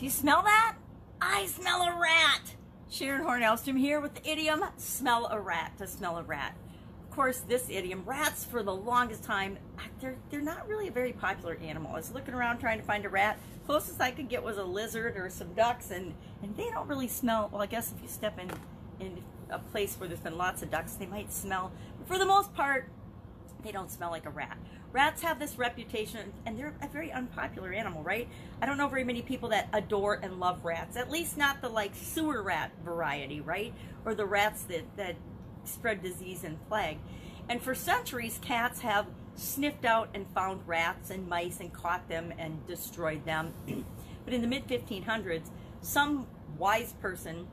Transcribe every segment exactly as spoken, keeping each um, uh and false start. Do you smell that? I smell a rat. Sharon Horn Elstrom here with the idiom, smell a rat, to smell a rat. Of course, this idiom, rats for the longest time, they're, they're not really a very popular animal. I was looking around trying to find a rat. Closest I could get was a lizard or some ducks, and, and they don't really smell. Well, I guess if you step in, in a place where there's been lots of ducks, they might smell. But for the most part, they don't smell like a rat. Rats have this reputation, and they're a very unpopular animal, right? I don't know very many people that adore and love rats, at least not the like sewer rat variety, right? Or the rats that, that spread disease and plague. And for centuries, cats have sniffed out and found rats and mice and caught them and destroyed them. But in the mid fifteen hundreds, some wise person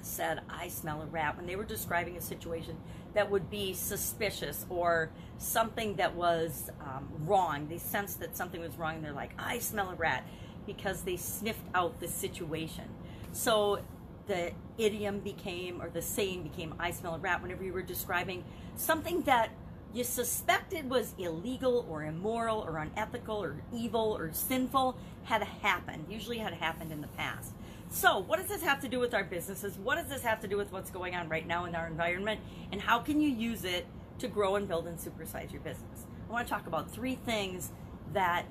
said, I smell a rat, when they were describing a situation that would be suspicious or something that was um, wrong. They sensed that something was wrong, and they're like, I smell a rat, because they sniffed out the situation. So the idiom became, or the saying became, I smell a rat, whenever you were describing something that you suspected was illegal or immoral or unethical or evil or sinful had happened, usually had happened in the past. So what does this have to do with our businesses? What does this have to do with what's going on right now in our environment? And how can you use it to grow and build and supersize your business? I want to talk about three things that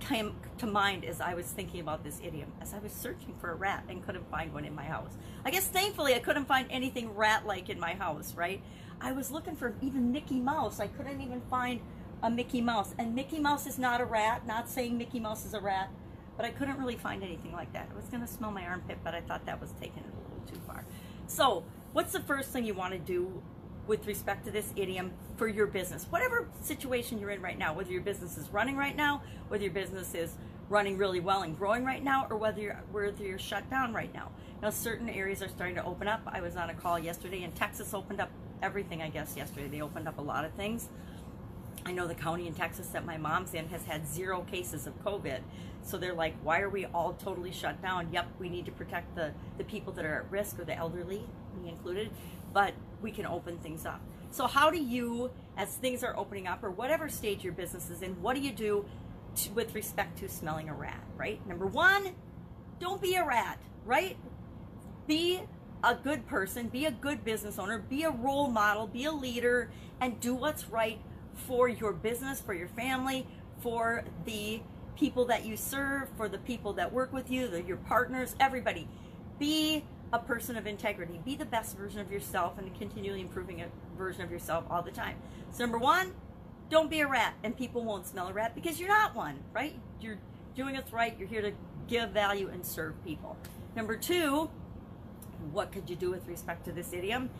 came to mind as I was thinking about this idiom, as I was searching for a rat and couldn't find one in my house. I guess thankfully I couldn't find anything rat-like in my house, right? I was looking for even Mickey Mouse. I couldn't even find a Mickey Mouse. And Mickey Mouse is not a rat, not saying Mickey Mouse is a rat, but I couldn't really find anything like that. I was gonna smell my armpit, but I thought that was taking it a little too far. So what's the first thing you wanna do with respect to this idiom for your business? Whatever situation you're in right now, whether your business is running right now, whether your business is running really well and growing right now, or whether you're, whether you're shut down right now. Now, certain areas are starting to open up. I was on a call yesterday, and Texas opened up everything, I guess, yesterday. They opened up a lot of things. I know the county in Texas that my mom's in has had zero cases of COVID. So they're like, why are we all totally shut down? Yep, we need to protect the, the people that are at risk, or the elderly, me included, but we can open things up. So how do you, as things are opening up, or whatever stage your business is in, what do you do to, with respect to smelling a rat, right? Number one, don't be a rat, right? Be a good person, be a good business owner, be a role model, be a leader, and do what's right for your business, for your family, for the people that you serve, for the people that work with you, the, your partners, everybody. Be a person of integrity. Be the best version of yourself, and continually improving a version of yourself all the time. So number one, don't be a rat, and people won't smell a rat because you're not one, right? You're doing what's right. You're here to give value and serve people. Number two, what could you do with respect to this idiom,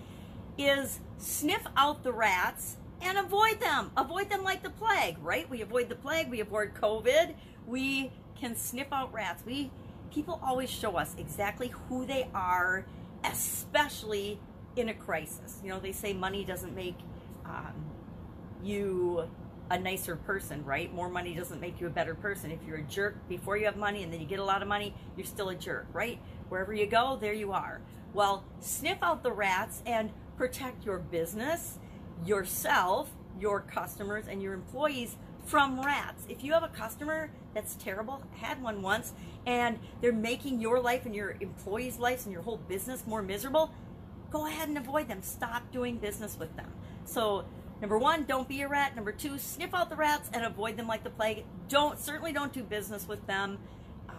is sniff out the rats and avoid them. Avoid them like the plague, right? We avoid the plague, we avoid COVID, we can sniff out rats. We People always show us exactly who they are, especially in a crisis. You know, they say money doesn't make um, you a nicer person, right? More money doesn't make you a better person. If you're a jerk before you have money and then you get a lot of money, you're still a jerk, right? Wherever you go, there you are. Well, sniff out the rats and protect your business, yourself, your customers, and your employees from rats. If you have a customer that's terrible, I had one once, and they're making your life and your employees' lives and your whole business more miserable, go ahead and avoid them. Stop doing business with them. So number one, don't be a rat. Number two, sniff out the rats and avoid them like the plague. Don't, certainly don't do business with them, uh,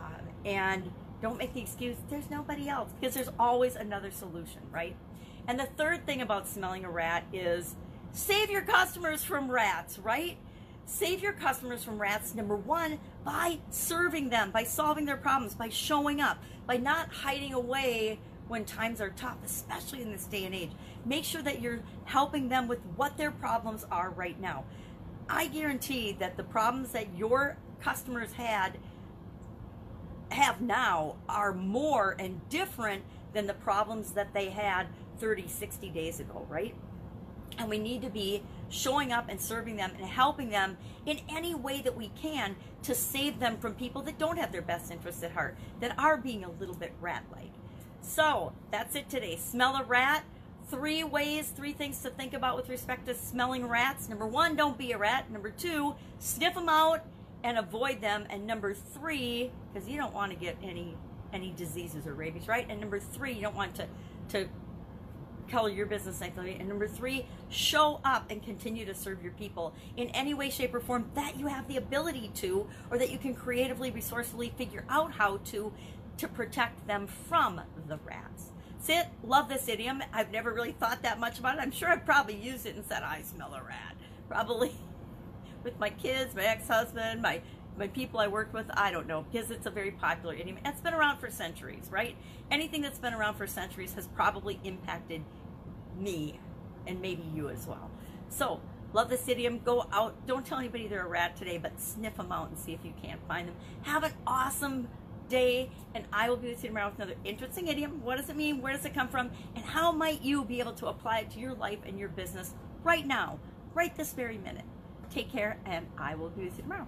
and don't make the excuse, there's nobody else, because there's always another solution, right? And the third thing about smelling a rat is save your customers from rats, right? Save your customers from rats, number one, by serving them, by solving their problems, by showing up, by not hiding away when times are tough, especially in this day and age. Make sure that you're helping them with what their problems are right now. I guarantee that the problems that your customers had have now are more and different than the problems that they had thirty, sixty days ago, right? And we need to be showing up and serving them and helping them in any way that we can to save them from people that don't have their best interests at heart, that are being a little bit rat-like. So that's it today. Smell a rat. Three ways, three things to think about with respect to smelling rats. Number one, don't be a rat. Number two, sniff them out and avoid them. And number three, because you don't want to get any any diseases or rabies, right? And number three, you don't want to, to color your business activity. And number three, show up and continue to serve your people in any way, shape, or form that you have the ability to, or that you can creatively, resourcefully figure out how to, to protect them from the rats. Sit, love this idiom. I've never really thought that much about it. I'm sure I've probably used it and said, I smell a rat. Probably with my kids, my ex-husband, my my people I worked with, I don't know, because it's a very popular idiom. It's been around for centuries, right? Anything that's been around for centuries has probably impacted me and maybe you as well. So, love this idiom. Go out. Don't tell anybody they're a rat today, but sniff them out and see if you can't find them. Have an awesome day, and I will be with you tomorrow with another interesting idiom. What does it mean? Where does it come from? And how might you be able to apply it to your life and your business right now, right this very minute? Take care, and I will be with you tomorrow.